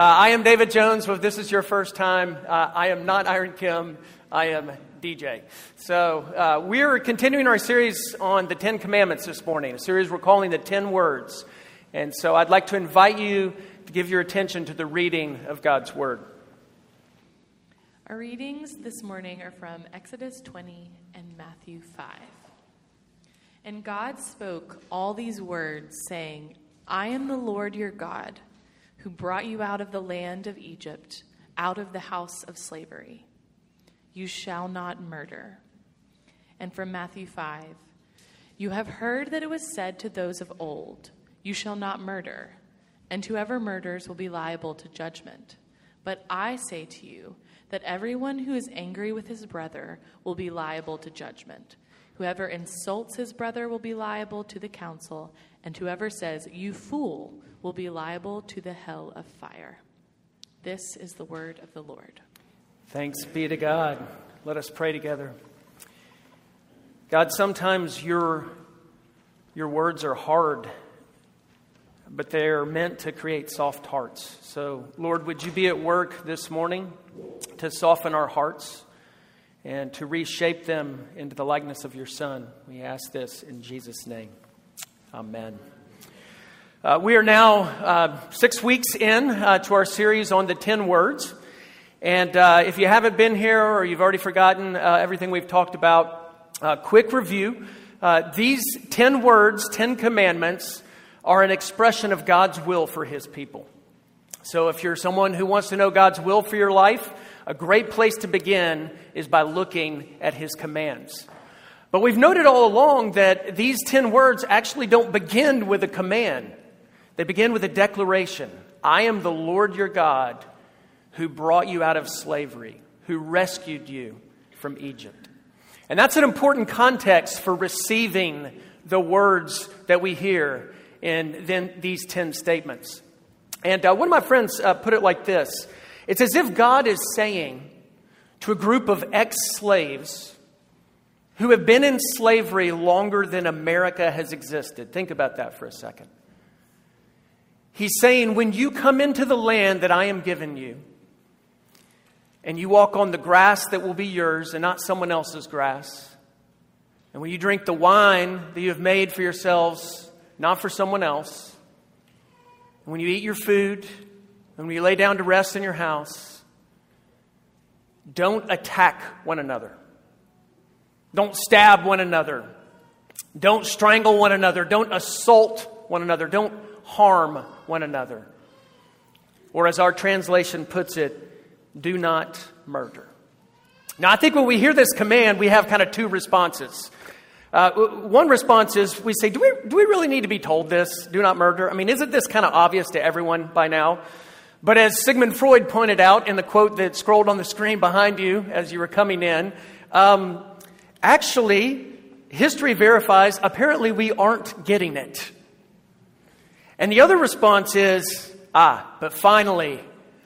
I am David Jones. If this is your first time, I am not Iron Kim. I am DJ. So we're continuing our series on the Ten Commandments this morning, a series we're calling the Ten Words. And so I'd like to invite you to give your attention to the reading of God's Word. Our readings this morning are from Exodus 20 and Matthew 5. And God spoke all these words, saying, I am the Lord your God, who brought you out of the land of Egypt, out of the house of slavery. You shall not murder. And from Matthew 5, you have heard that it was said to those of old, you shall not murder, and whoever murders will be liable to judgment. But I say to you that everyone who is angry with his brother will be liable to judgment. Whoever insults his brother will be liable to the council, and whoever says, you fool, will be liable to the hell of fire. This is the word of the Lord. Thanks be to God. Let us pray together. God, sometimes your words are hard, but they're meant to create soft hearts. So, Lord, would you be at work this morning to soften our hearts and to reshape them into the likeness of your Son? We ask this in Jesus' name. Amen. We are now 6 weeks in to our series on the 10 words. And if you haven't been here or you've already forgotten everything we've talked about, quick review. These 10 words, 10 commandments, are an expression of God's will for his people. So if you're someone who wants to know God's will for your life, a great place to begin is by looking at his commands. But we've noted all along that these 10 words actually don't begin with a command. They begin with a declaration. I am the Lord your God who brought you out of slavery, who rescued you from Egypt. And that's an important context for receiving the words that we hear in then these 10 statements. And one of my friends put it like this. It's as if God is saying to a group of ex-slaves who have been in slavery longer than America has existed. Think about that for a second. He's saying, when you come into the land that I am giving you, and you walk on the grass that will be yours and not someone else's grass, and when you drink the wine that you have made for yourselves, not for someone else, and when you eat your food, and when you lay down to rest in your house, don't attack one another. Don't stab one another. Don't strangle one another. Don't assault one another. Don't harm one another. Or as our translation puts it, do not murder. Now, I think when we hear this command, we have kind of two responses. One response is we say, do we really need to be told this? Do not murder. I mean, isn't this kind of obvious to everyone by now? But as Sigmund Freud pointed out in the quote that scrolled on the screen behind you as you were coming in, actually, history verifies, apparently we aren't getting it. And the other response is, but finally,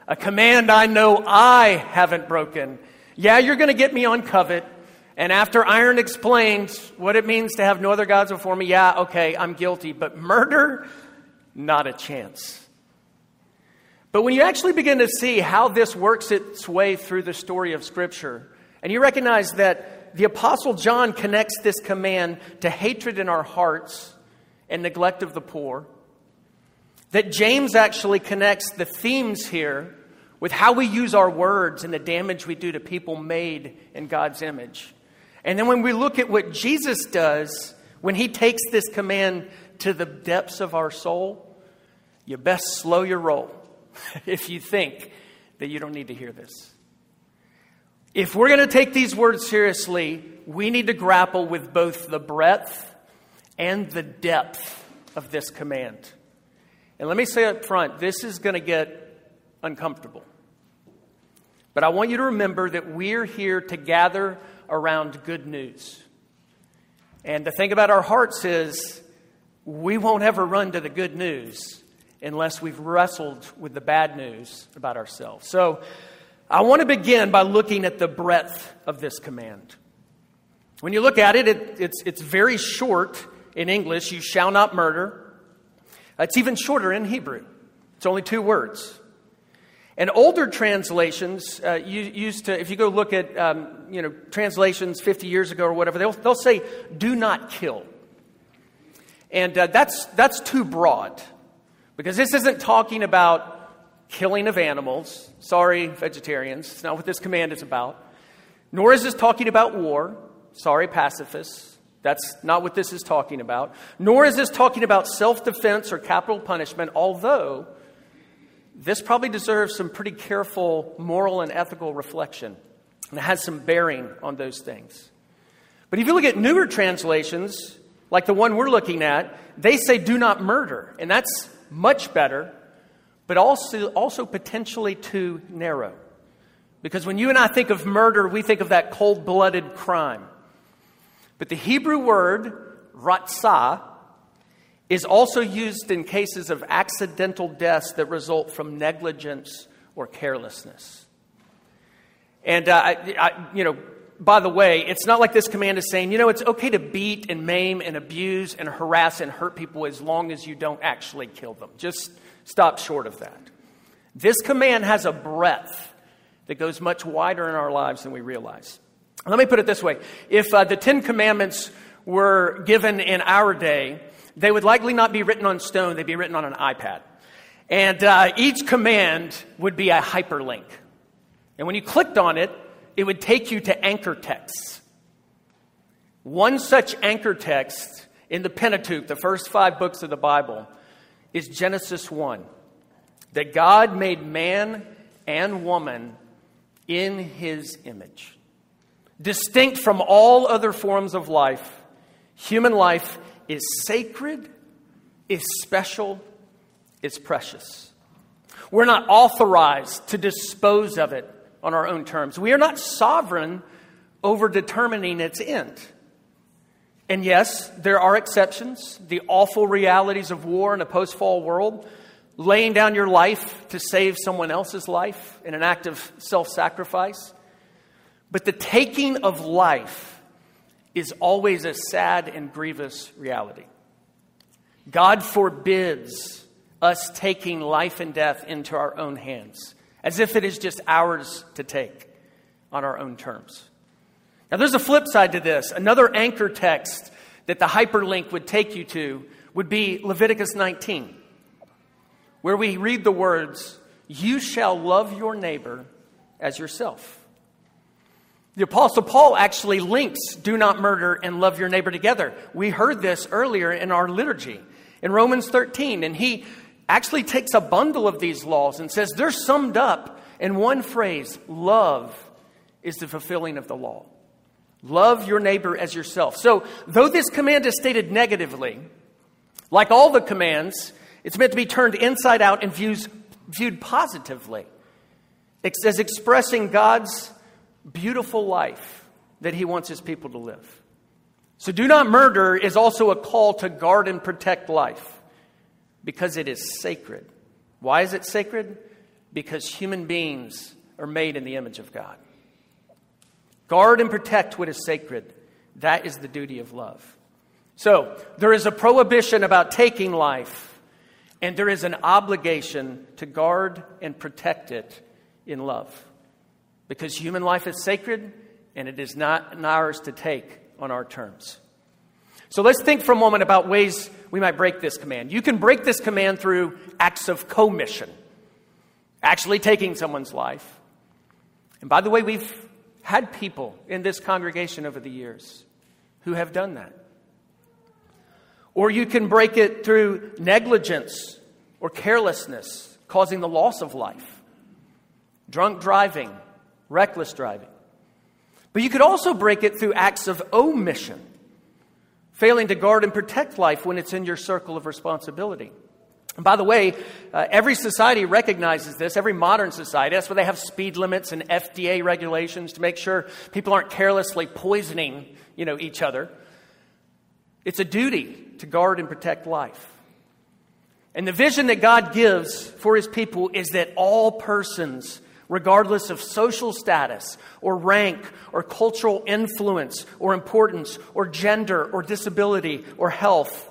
a command I know I haven't broken. Yeah, you're going to get me on covet. And after Iron explains what it means to have no other gods before me, yeah, okay, I'm guilty. But murder, not a chance. But when you actually begin to see how this works its way through the story of Scripture, and you recognize that the Apostle John connects this command to hatred in our hearts and neglect of the poor, that James actually connects the themes here with how we use our words and the damage we do to people made in God's image. And then when we look at what Jesus does, when he takes this command to the depths of our soul, you best slow your roll if you think that you don't need to hear this. If we're going to take these words seriously, we need to grapple with both the breadth and the depth of this command. And let me say up front, this is going to get uncomfortable. But I want you to remember that we're here to gather around good news. And the thing about our hearts is we won't ever run to the good news unless we've wrestled with the bad news about ourselves. So I want to begin by looking at the breadth of this command. When you look at it, it's very short in English. You shall not murder. It's even shorter in Hebrew. It's only 2 words. And older translations used to, if you go look at, translations 50 years ago or whatever, they'll say, do not kill. And that's too broad, because this isn't talking about killing of animals. Sorry, vegetarians. It's not what this command is about. Nor is this talking about war. Sorry, pacifists. That's not what this is talking about. Nor is this talking about self-defense or capital punishment, although this probably deserves some pretty careful moral and ethical reflection, and it has some bearing on those things. But if you look at newer translations, like the one we're looking at, they say do not murder, and that's much better, but also potentially too narrow. Because when you and I think of murder, we think of that cold-blooded crime. But the Hebrew word ratzah is also used in cases of accidental deaths that result from negligence or carelessness. And, by the way, it's not like this command is saying, it's okay to beat and maim and abuse and harass and hurt people as long as you don't actually kill them. Just stop short of that. This command has a breadth that goes much wider in our lives than we realize. Let me put it this way. If the Ten Commandments were given in our day, they would likely not be written on stone. They'd be written on an iPad. And each command would be a hyperlink. And when you clicked on it, it would take you to anchor texts. One such anchor text in the Pentateuch, the first 5 books of the Bible, is Genesis 1. That God made man and woman in his image. Distinct from all other forms of life, human life is sacred, is special, is precious. We're not authorized to dispose of it on our own terms. We are not sovereign over determining its end. And yes, there are exceptions. The awful realities of war in a post-fall world, laying down your life to save someone else's life in an act of self-sacrifice. But the taking of life is always a sad and grievous reality. God forbids us taking life and death into our own hands, as if it is just ours to take on our own terms. Now, there's a flip side to this. Another anchor text that the hyperlink would take you to would be Leviticus 19. Where we read the words, you shall love your neighbor as yourself. The Apostle Paul actually links do not murder and love your neighbor together. We heard this earlier in our liturgy in Romans 13. And he actually takes a bundle of these laws and says they're summed up in one phrase. Love is the fulfilling of the law. Love your neighbor as yourself. So though this command is stated negatively, like all the commands, it's meant to be turned inside out and viewed positively. It's as expressing God's beautiful life that he wants his people to live. So do not murder is also a call to guard and protect life, because it is sacred. Why is it sacred? Because human beings are made in the image of God. Guard and protect what is sacred. That is the duty of love. So there is a prohibition about taking life, and there is an obligation to guard and protect it in love. Because human life is sacred, and it is not ours to take on our terms. So let's think for a moment about ways we might break this command. You can break this command through acts of commission. Actually taking someone's life. And by the way, we've had people in this congregation over the years who have done that. Or you can break it through negligence or carelessness, causing the loss of life. Drunk driving, reckless driving. But you could also break it through acts of omission, failing to guard and protect life when it's in your circle of responsibility. And by the way, every society recognizes this, every modern society. That's why they have speed limits and FDA regulations to make sure people aren't carelessly poisoning, each other. It's a duty to guard and protect life. And the vision that God gives for his people is that all persons, regardless of social status or rank or cultural influence or importance or gender or disability or health,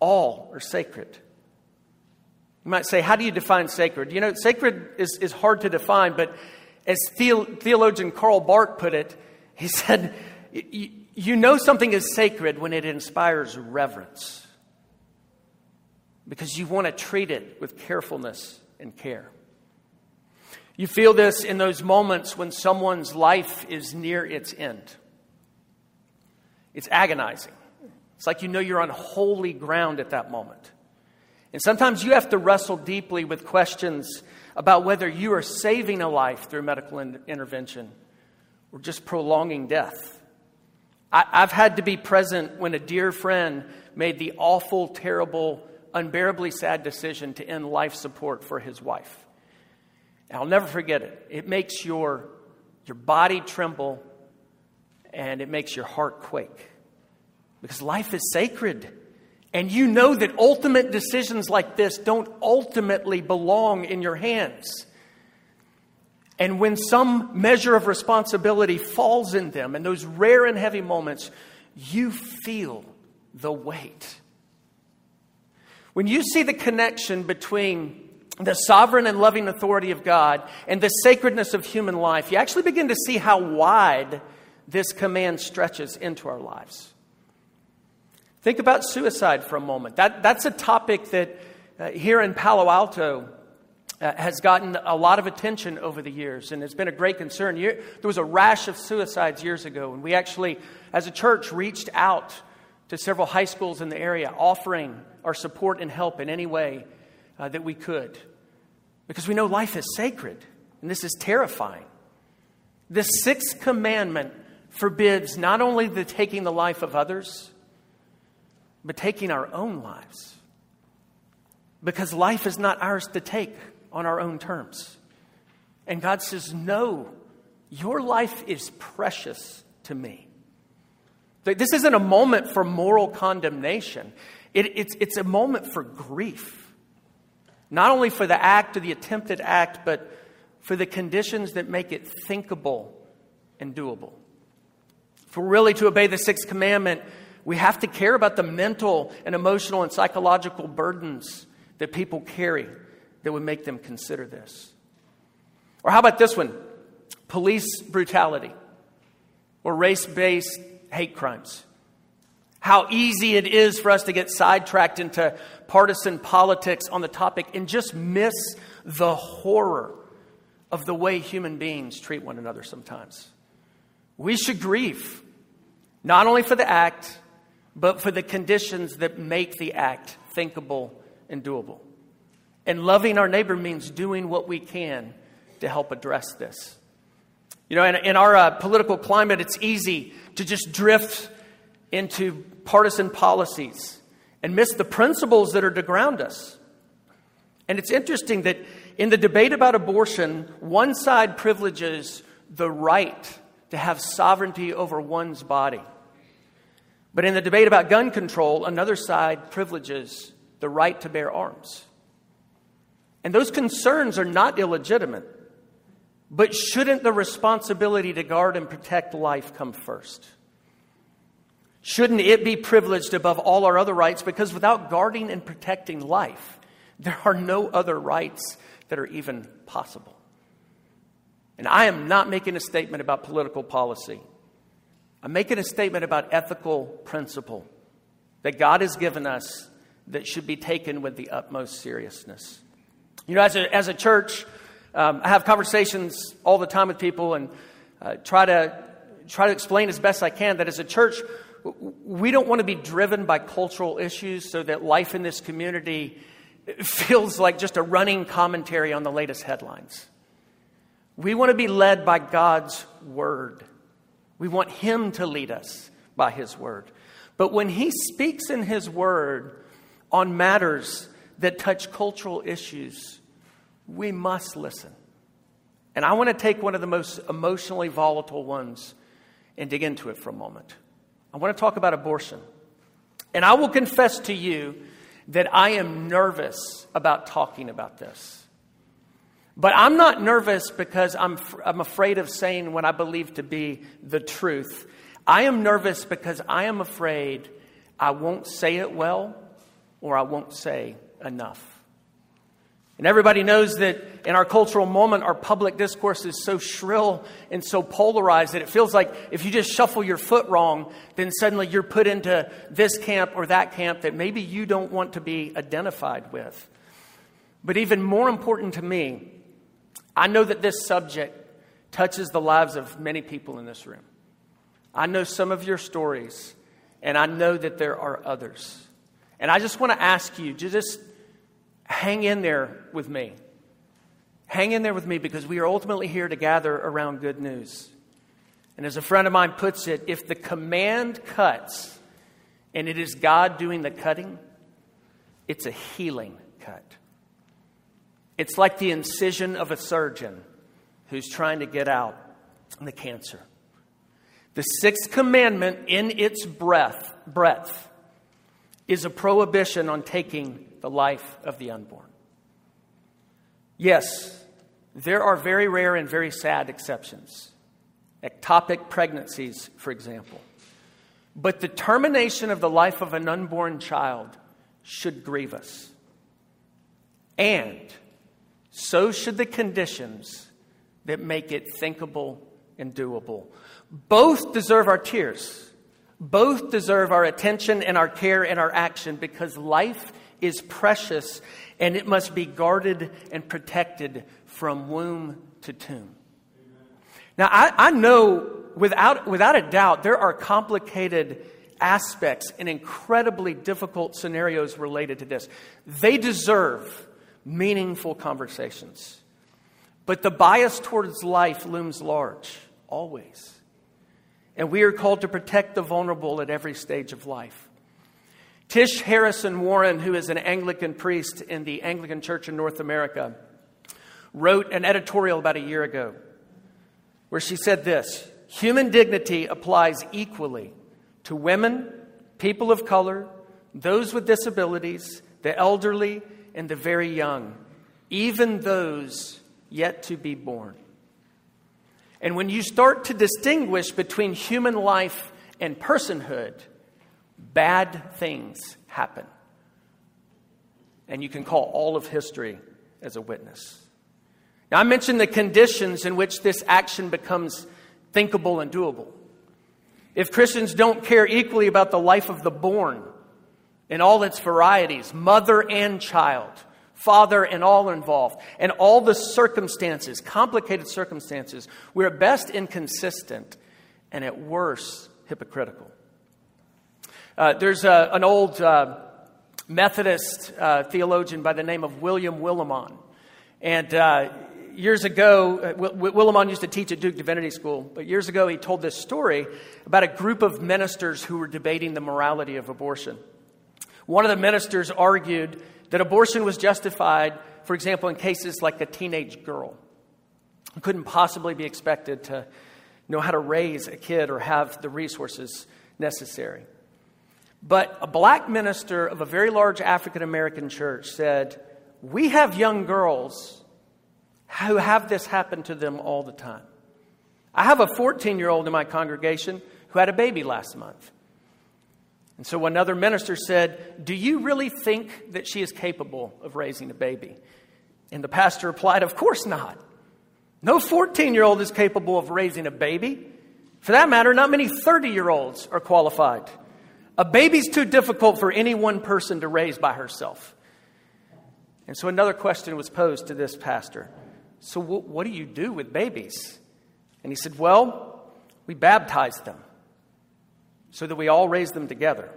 all are sacred. You might say, how do you define sacred? You know, sacred is hard to define, but as theologian Karl Barth put it, he said, you know something is sacred when it inspires reverence, because you want to treat it with carefulness and care. You feel this in those moments when someone's life is near its end. It's agonizing. It's like you know you're on holy ground at that moment. And sometimes you have to wrestle deeply with questions about whether you are saving a life through medical intervention or just prolonging death. I've had to be present when a dear friend made the awful, terrible, unbearably sad decision to end life support for his wife. And I'll never forget it. It makes your body tremble, and it makes your heart quake, because life is sacred. And you know that ultimate decisions like this don't ultimately belong in your hands. And when some measure of responsibility falls in them, in those rare and heavy moments, you feel the weight. When you see the connection between the sovereign and loving authority of God and the sacredness of human life, you actually begin to see how wide this command stretches into our lives. Think about suicide for a moment. That's a topic that here in Palo Alto has gotten a lot of attention over the years, and it's been a great concern. There was a rash of suicides years ago, and we actually, as a church, reached out to several high schools in the area, offering our support and help in any way that we could, because we know life is sacred, and this is terrifying. The sixth commandment forbids not only the taking the life of others, but taking our own lives. Because life is not ours to take on our own terms. And God says, no, your life is precious to me. This isn't a moment for moral condemnation. It's a moment for grief. Not only for the act or the attempted act, but for the conditions that make it thinkable and doable. For really to obey the sixth commandment, we have to care about the mental and emotional and psychological burdens that people carry that would make them consider this. Or how about this one? Police brutality or race-based hate crimes. How easy it is for us to get sidetracked into partisan politics on the topic and just miss the horror of the way human beings treat one another sometimes. We should grieve, not only for the act, but for the conditions that make the act thinkable and doable. And loving our neighbor means doing what we can to help address this. You know, in our political climate, it's easy to just drift into partisan policies and miss the principles that are to ground us. And it's interesting that in the debate about abortion, one side privileges the right to have sovereignty over one's body. But in the debate about gun control, another side privileges the right to bear arms. And those concerns are not illegitimate, but shouldn't the responsibility to guard and protect life come first? Shouldn't it be privileged above all our other rights? Because without guarding and protecting life, there are no other rights that are even possible. And I am not making a statement about political policy. I'm making a statement about ethical principle that God has given us that should be taken with the utmost seriousness. You know, as a church, I have conversations all the time with people and try to explain as best I can that as a church, we don't want to be driven by cultural issues so that life in this community feels like just a running commentary on the latest headlines. We want to be led by God's word. We want Him to lead us by His word. But when He speaks in His word on matters that touch cultural issues, we must listen. And I want to take one of the most emotionally volatile ones and dig into it for a moment. I want to talk about abortion. And I will confess to you that I am nervous about talking about this. But I'm not nervous because I'm afraid of saying what I believe to be the truth. I am nervous because I am afraid I won't say it well, or I won't say enough. And everybody knows that in our cultural moment, our public discourse is so shrill and so polarized that it feels like if you just shuffle your foot wrong, then suddenly you're put into this camp or that camp that maybe you don't want to be identified with. But even more important to me, I know that this subject touches the lives of many people in this room. I know some of your stories, and I know that there are others. And I just want to ask you, just hang in there with me. Hang in there with me, because we are ultimately here to gather around good news. And as a friend of mine puts it, if the command cuts and it is God doing the cutting, it's a healing cut. It's like the incision of a surgeon who's trying to get out the cancer. The sixth commandment in its breadth is a prohibition on taking the life of the unborn. Yes, there are very rare and very sad exceptions. Ectopic pregnancies, for example. But the termination of the life of an unborn child should grieve us. And so should the conditions that make it thinkable and doable. Both deserve our tears. Both deserve our attention and our care and our action, because life is precious and it must be guarded and protected from womb to tomb. Amen. Now, I know without a doubt there are complicated aspects and incredibly difficult scenarios related to this. They deserve meaningful conversations. But the bias towards life looms large, always. And we are called to protect the vulnerable at every stage of life. Tish Harrison Warren, who is an Anglican priest in the Anglican Church in North America, wrote an editorial about a year ago where she said this: human dignity applies equally to women, people of color, those with disabilities, the elderly, and the very young, even those yet to be born. And when you start to distinguish between human life and personhood, bad things happen. And you can call all of history as a witness. Now, I mentioned the conditions in which this action becomes thinkable and doable. If Christians don't care equally about the life of the born in all its varieties, mother and child, father and all involved, and all the circumstances, complicated circumstances, we're at best inconsistent and at worst hypocritical. There's an old Methodist theologian by the name of William Willimon. And years ago, Willimon used to teach at Duke Divinity School. But years ago, he told this story about a group of ministers who were debating the morality of abortion. One of the ministers argued that abortion was justified, for example, in cases like a teenage girl who couldn't possibly be expected to know how to raise a kid or have the resources necessary. But a black minister of a very large African American church said, "We have young girls who have this happen to them all the time. I have a 14-year-old in my congregation who had a baby last month." And so another minister said, "Do you really think that she is capable of raising a baby?" And the pastor replied, "Of course not. No 14-year-old is capable of raising a baby. For that matter, not many 30-year-olds are qualified. A baby's too difficult for any one person to raise by herself." And so another question was posed to this pastor. "So what do you do with babies?" And he said, "Well, we baptize them so that we all raise them together.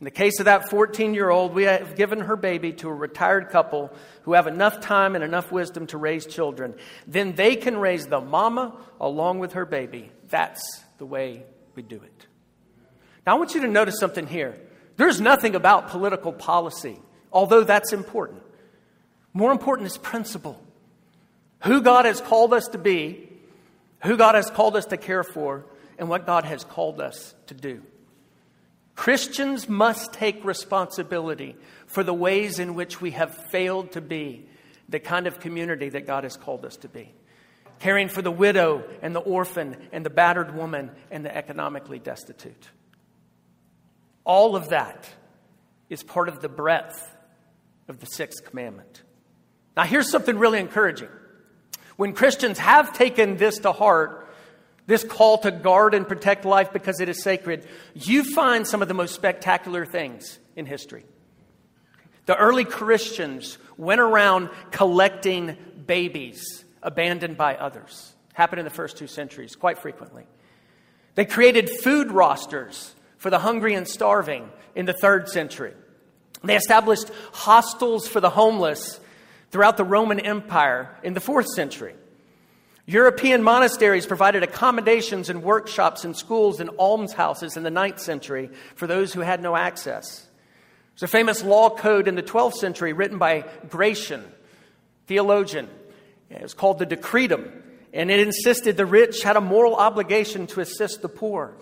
In the case of that 14-year-old, we have given her baby to a retired couple who have enough time and enough wisdom to raise children. Then they can raise the mama along with her baby. That's the way we do it." Now, I want you to notice something here. There's nothing about political policy, although that's important. More important is principle. Who God has called us to be, who God has called us to care for, and what God has called us to do. Christians must take responsibility for the ways in which we have failed to be the kind of community that God has called us to be. Caring for the widow and the orphan and the battered woman and the economically destitute. All of that is part of the breadth of the sixth commandment. Now, here's something really encouraging. When Christians have taken this to heart, this call to guard and protect life because it is sacred, you find some of the most spectacular things in history. The early Christians went around collecting babies abandoned by others. Happened in the first 2 centuries quite frequently. They created food rosters for the hungry and starving in the 3rd century. They established hostels for the homeless throughout the Roman Empire in the 4th century. European monasteries provided accommodations and workshops and schools and almshouses in the 9th century for those who had no access. There's a famous law code in the 12th century written by Gratian, theologian. It was called the Decretum, and it insisted the rich had a moral obligation to assist the poor.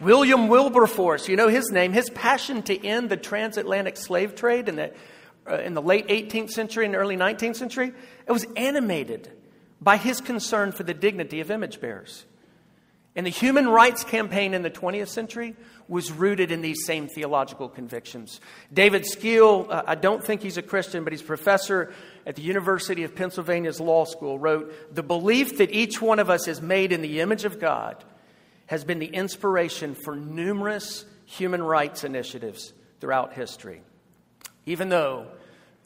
William Wilberforce, you know his name, his passion to end the transatlantic slave trade in the late 18th century and early 19th century, it was animated by his concern for the dignity of image bearers. And the human rights campaign in the 20th century was rooted in these same theological convictions. David Skeel, I don't think he's a Christian, but he's a professor at the University of Pennsylvania's Law School, wrote, "The belief that each one of us is made in the image of God has been the inspiration for numerous human rights initiatives throughout history, even though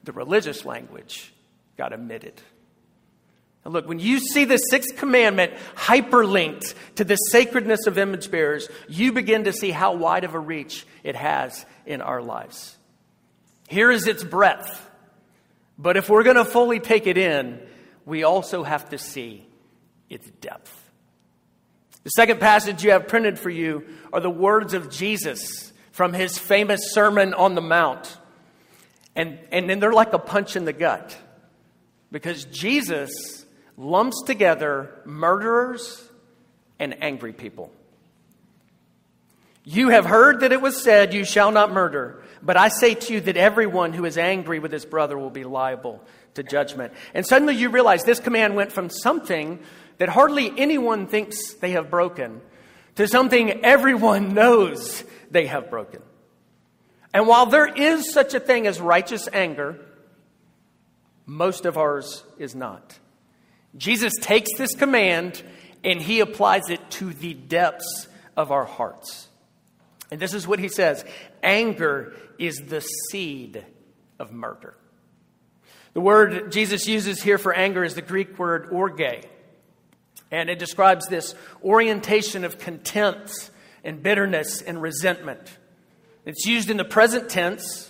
the religious language got omitted." And look, when you see the 6th commandment hyperlinked to the sacredness of image bearers, you begin to see how wide of a reach it has in our lives. Here is its breadth. But if we're going to fully take it in, we also have to see its depth. The second passage you have printed for you are the words of Jesus from his famous Sermon on the Mount. And then they're like a punch in the gut, because Jesus lumps together murderers and angry people. "You have heard that it was said, 'You shall not murder.' But I say to you that everyone who is angry with his brother will be liable to judgment." And suddenly you realize this command went from something that hardly anyone thinks they have broken to something everyone knows they have broken. And while there is such a thing as righteous anger, most of ours is not. Jesus takes this command and he applies it to the depths of our hearts. And this is what he says: anger is the seed of murder. The word Jesus uses here for anger is the Greek word orge. And it describes this orientation of contempt and bitterness and resentment. It's used in the present tense.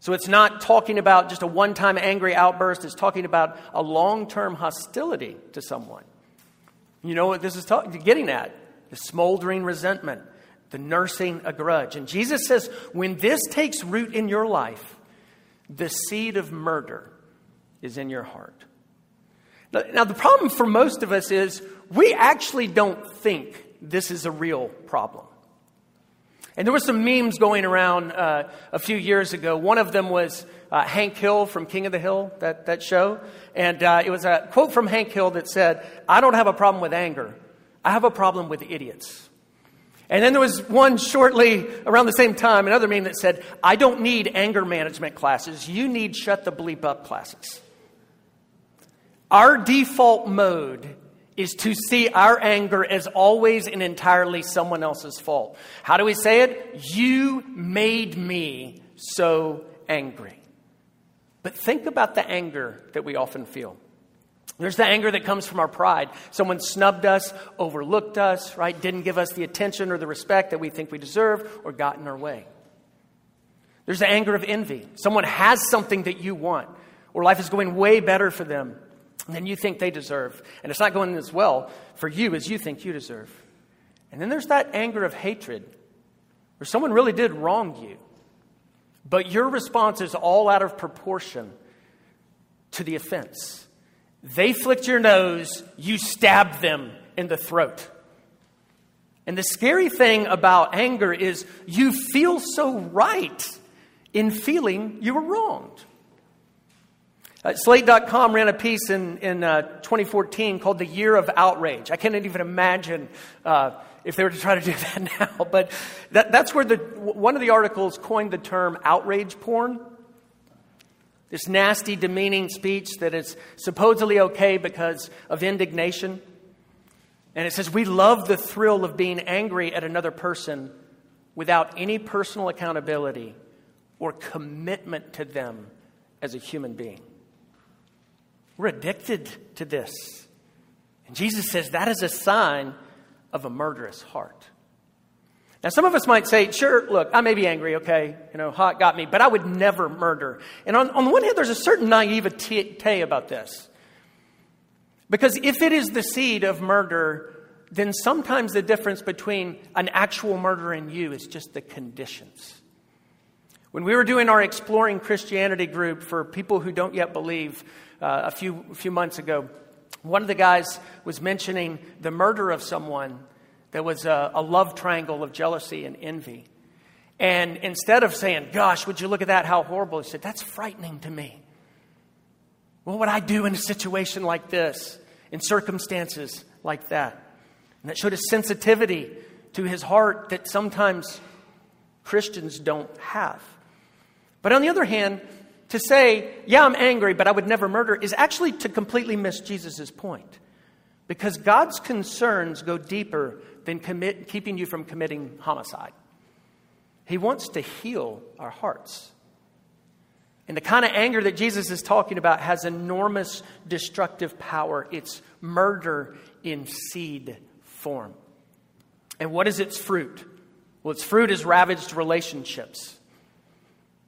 So it's not talking about just a one-time angry outburst. It's talking about a long-term hostility to someone. You know what this is getting at? The smoldering resentment, the nursing a grudge. And Jesus says, when this takes root in your life, the seed of murder is in your heart. Now, the problem for most of us is we actually don't think this is a real problem. And there were some memes going around a few years ago. One of them was Hank Hill from King of the Hill, that show. And it was a quote from Hank Hill that said, "I don't have a problem with anger. I have a problem with idiots." And then there was one shortly around the same time, another meme that said, "I don't need anger management classes. You need shut the bleep up classes." Our default mode is to see our anger as always and entirely someone else's fault. How do we say it? "You made me so angry." But think about the anger that we often feel. There's the anger that comes from our pride. Someone snubbed us, overlooked us, right? Didn't give us the attention or the respect that we think we deserve or got in our way. There's the anger of envy. Someone has something that you want, or life is going way better for them than you think they deserve, and it's not going as well for you as you think you deserve. And then there's that anger of hatred, where someone really did wrong you, but your response is all out of proportion to the offense. They flicked your nose, you stabbed them in the throat. And the scary thing about anger is you feel so right in feeling you were wronged. Slate.com ran a piece in 2014 called "The Year of Outrage." I can't even imagine if they were to try to do that now. But that's where one of the articles coined the term outrage porn. This nasty, demeaning speech that is supposedly okay because of indignation. And it says, we love the thrill of being angry at another person without any personal accountability or commitment to them as a human being. We're addicted to this. And Jesus says that is a sign of a murderous heart. Now, some of us might say, sure, look, I may be angry, okay, hot got me, but I would never murder. And on the one hand, there's a certain naivete about this. Because if it is the seed of murder, then sometimes the difference between an actual murder and you is just the conditions. When we were doing our Exploring Christianity group for people who don't yet believe a few months ago, one of the guys was mentioning the murder of someone. There was a love triangle of jealousy and envy. And instead of saying, gosh, would you look at that, how horrible, he said, that's frightening to me. What would I do in a situation like this, in circumstances like that? And it showed a sensitivity to his heart that sometimes Christians don't have. But on the other hand, to say, yeah, I'm angry, but I would never murder, is actually to completely miss Jesus' point. Because God's concerns go deeper than keeping you from committing homicide. He wants to heal our hearts. And the kind of anger that Jesus is talking about has enormous destructive power. It's murder in seed form. And what is its fruit? Well, its fruit is ravaged relationships.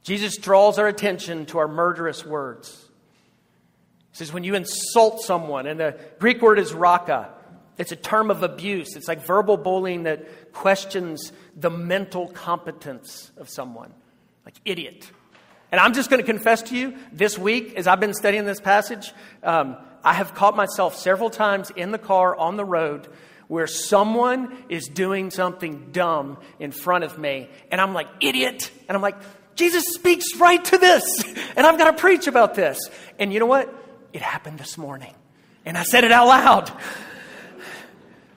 Jesus draws our attention to our murderous words. It says when you insult someone, and the Greek word is raka. It's a term of abuse. It's like verbal bullying that questions the mental competence of someone. Like idiot. And I'm just going to confess to you, this week, as I've been studying this passage, I have caught myself several times in the car on the road where someone is doing something dumb in front of me. And I'm like, idiot. And I'm like, Jesus speaks right to this. And I've got to preach about this. And you know what? It happened this morning, and I said it out loud.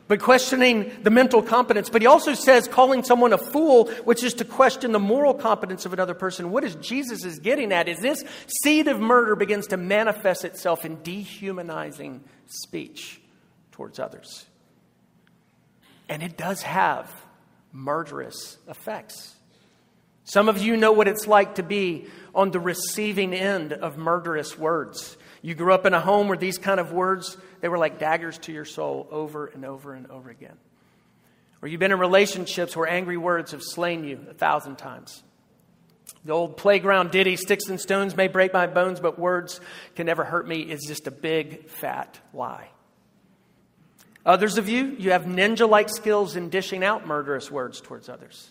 But questioning the mental competence. But he also says calling someone a fool, which is to question the moral competence of another person. What is Jesus is getting at is this seed of murder begins to manifest itself in dehumanizing speech towards others. And it does have murderous effects. Some of you know what it's like to be on the receiving end of murderous words. You grew up in a home where these kind of words, they were like daggers to your soul over and over and over again. Or you've been in relationships where angry words have slain you 1,000 times. The old playground ditty, sticks and stones may break my bones, but words can never hurt me, is just a big, fat lie. Others of you, you have ninja-like skills in dishing out murderous words towards others.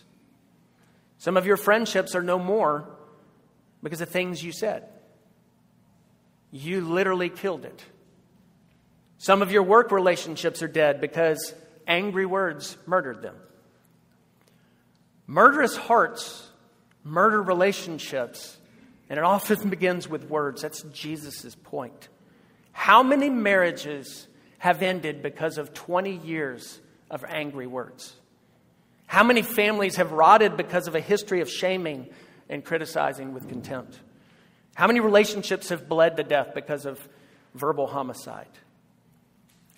Some of your friendships are no more because of things you said. You literally killed it. Some of your work relationships are dead because angry words murdered them. Murderous hearts murder relationships, and it often begins with words. That's Jesus' point. How many marriages have ended because of 20 years of angry words? How many families have rotted because of a history of shaming and criticizing with contempt? How many relationships have bled to death because of verbal homicide?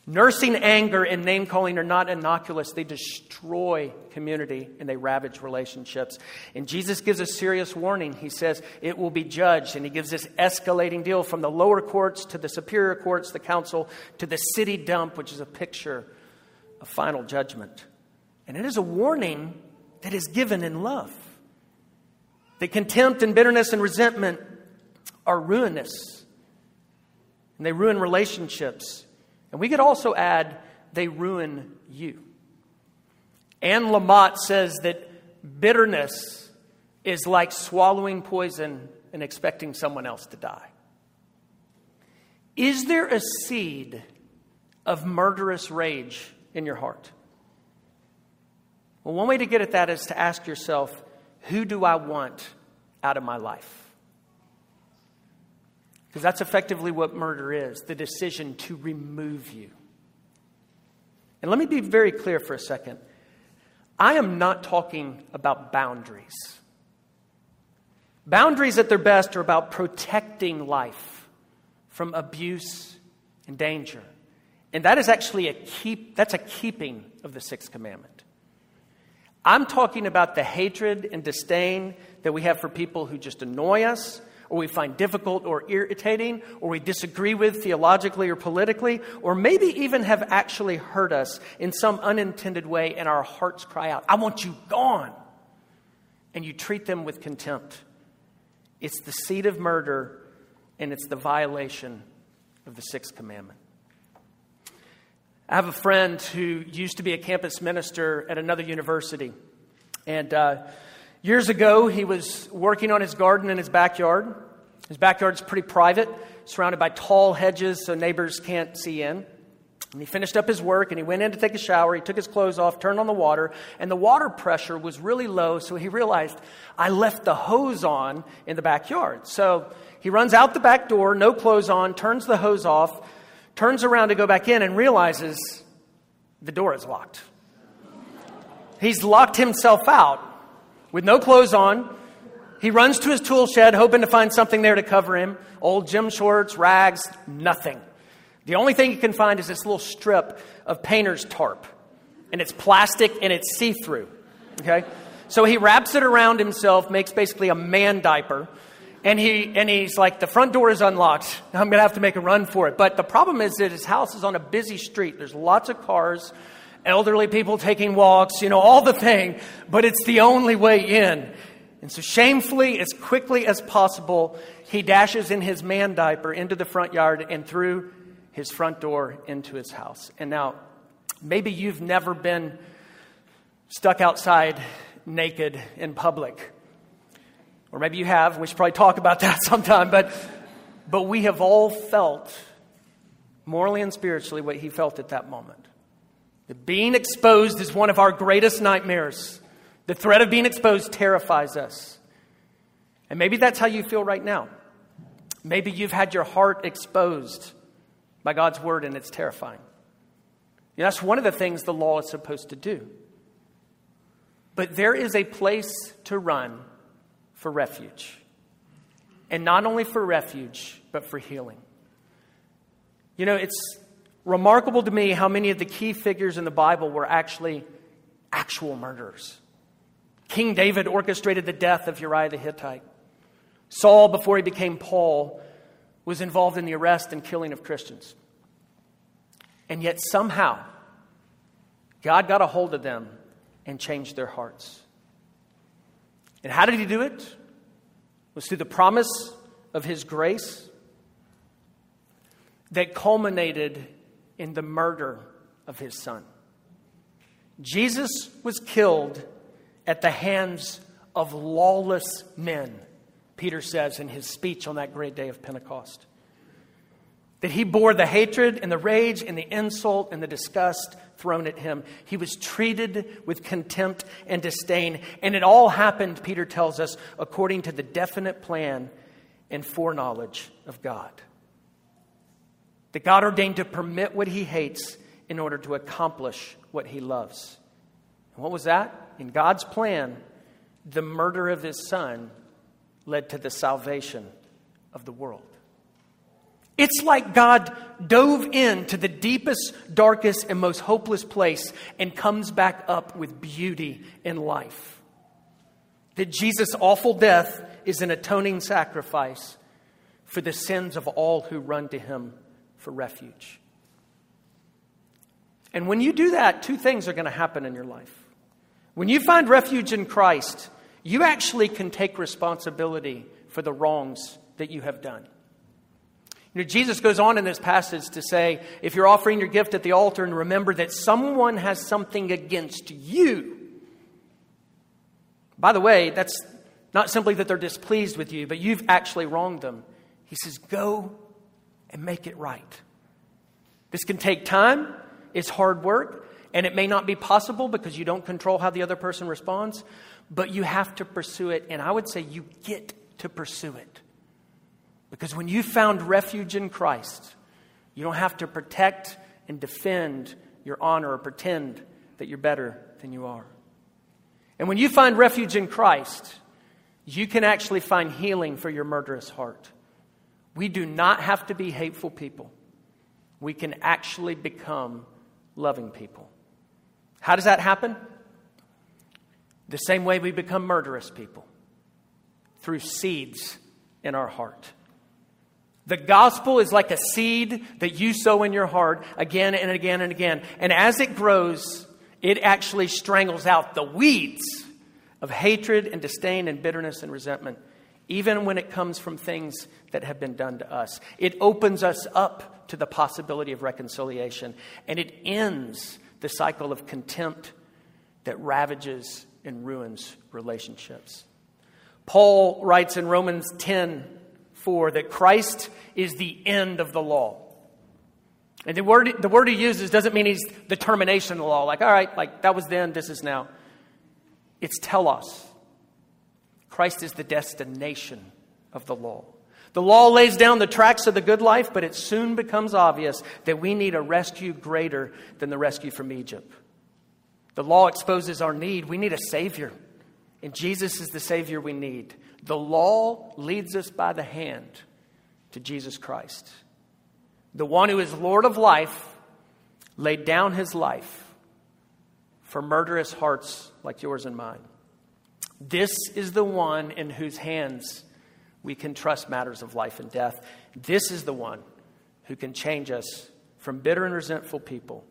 Nursing anger and name-calling are not innocuous. They destroy community and they ravage relationships. And Jesus gives a serious warning. He says, it will be judged. And he gives this escalating deal from the lower courts to the superior courts, the council, to the city dump, which is a picture of final judgment. And it is a warning that is given in love. The contempt and bitterness and resentment are ruinous, and they ruin relationships, and we could also add they ruin you. Anne Lamott says that bitterness is like swallowing poison and expecting someone else to die. Is there a seed of murderous rage in your heart? Well, one way to get at that is to ask yourself, who do I want out of my life? Because that's effectively what murder is, the decision to remove you. And let me be very clear for a second. I am not talking about boundaries. Boundaries at their best are about protecting life from abuse and danger. And that is actually that's a keeping of the sixth commandment. I'm talking about the hatred and disdain that we have for people who just annoy us, or we find difficult or irritating, or we disagree with theologically or politically, or maybe even have actually hurt us in some unintended way, and our hearts cry out, I want you gone. And you treat them with contempt. It's the seed of murder, and it's the violation of the sixth commandment. I have a friend who used to be a campus minister at another university, and years ago, he was working on his garden in his backyard. His backyard's pretty private, surrounded by tall hedges so neighbors can't see in. And he finished up his work, and he went in to take a shower. He took his clothes off, turned on the water, and the water pressure was really low, so he realized, I left the hose on in the backyard. So he runs out the back door, no clothes on, turns the hose off, turns around to go back in, and realizes the door is locked. He's locked himself out. With no clothes on, he runs to his tool shed, hoping to find something there to cover him. Old gym shorts, rags, nothing. The only thing he can find is this little strip of painter's tarp. And it's plastic and it's see-through. Okay? So he wraps it around himself, makes basically a man diaper. And he's like, the front door is unlocked. Now I'm going to have to make a run for it. But the problem is that his house is on a busy street. There's lots of cars, elderly people taking walks, all the thing, but it's the only way in. And so shamefully, as quickly as possible, he dashes in his man diaper into the front yard and through his front door into his house. And now, maybe you've never been stuck outside naked in public. Or maybe you have. We should probably talk about that sometime. But we have all felt, morally and spiritually, what he felt at that moment. That being exposed is one of our greatest nightmares. The threat of being exposed terrifies us. And maybe that's how you feel right now. Maybe you've had your heart exposed by God's word, and it's terrifying. That's one of the things the law is supposed to do. But there is a place to run for refuge. And not only for refuge, but for healing. It's remarkable to me how many of the key figures in the Bible were actual murderers. King David orchestrated the death of Uriah the Hittite. Saul, before he became Paul, was involved in the arrest and killing of Christians. And yet somehow, God got a hold of them and changed their hearts. And how did he do it? It was through the promise of his grace that culminated in the murder of his son. Jesus was killed at the hands of lawless men, Peter says in his speech on that great day of Pentecost. That he bore the hatred and the rage and the insult and the disgust thrown at him. He was treated with contempt and disdain. And it all happened, Peter tells us, according to the definite plan and foreknowledge of God. That God ordained to permit what he hates in order to accomplish what he loves. And what was that? In God's plan, the murder of his son led to the salvation of the world. It's like God dove into the deepest, darkest, and most hopeless place and comes back up with beauty and life. That Jesus' awful death is an atoning sacrifice for the sins of all who run to him for refuge. And when you do that, two things are going to happen in your life. When you find refuge in Christ, you actually can take responsibility for the wrongs that you have done. Jesus goes on in this passage to say, if you're offering your gift at the altar and remember that someone has something against you. By the way, that's not simply that they're displeased with you, but you've actually wronged them. He says, go and make it right. This can take time. It's hard work. And it may not be possible because you don't control how the other person responds. But you have to pursue it. And I would say you get to pursue it. Because when you found refuge in Christ, you don't have to protect and defend your honor or pretend that you're better than you are. And when you find refuge in Christ, You can actually find healing for your murderous heart. We do not have to be hateful people. We can actually become loving people. How does that happen? The same way we become murderous people. Through seeds in our heart. The gospel is like a seed that you sow in your heart again and again and again. And as it grows, it actually strangles out the weeds of hatred and disdain and bitterness and resentment. Even when it comes from things that have been done to us. It opens us up to the possibility of reconciliation. And it ends the cycle of contempt that ravages and ruins relationships. Paul writes in Romans 10:4 that Christ is the end of the law. And the word he uses doesn't mean he's the termination of the law. Like, all right, like that was then, this is now. It's telos. Christ is the destination of the law. The law lays down the tracks of the good life, but it soon becomes obvious that we need a rescue greater than the rescue from Egypt. The law exposes our need. We need a Savior. And Jesus is the Savior we need. The law leads us by the hand to Jesus Christ. The one who is Lord of life laid down his life for murderous hearts like yours and mine. This is the one in whose hands we can trust matters of life and death. This is the one who can change us from bitter and resentful people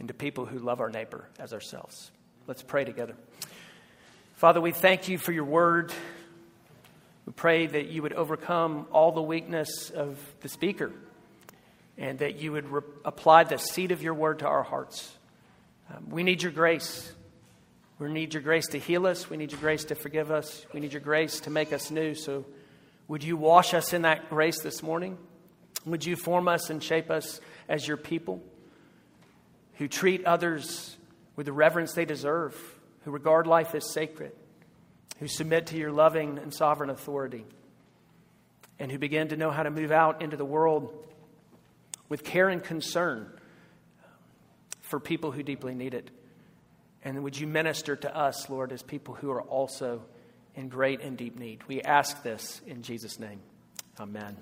into people who love our neighbor as ourselves. Let's pray together. Father, we thank you for your word. We pray that you would overcome all the weakness of the speaker and that you would apply the seed of your word to our hearts. We need your grace. We need your grace to heal us. We need your grace to forgive us. We need your grace to make us new. So would you wash us in that grace this morning? Would you form us and shape us as your people who treat others with the reverence they deserve, who regard life as sacred, who submit to your loving and sovereign authority, and who begin to know how to move out into the world with care and concern for people who deeply need it. And would you minister to us, Lord, as people who are also in great and deep need? We ask this in Jesus' name. Amen.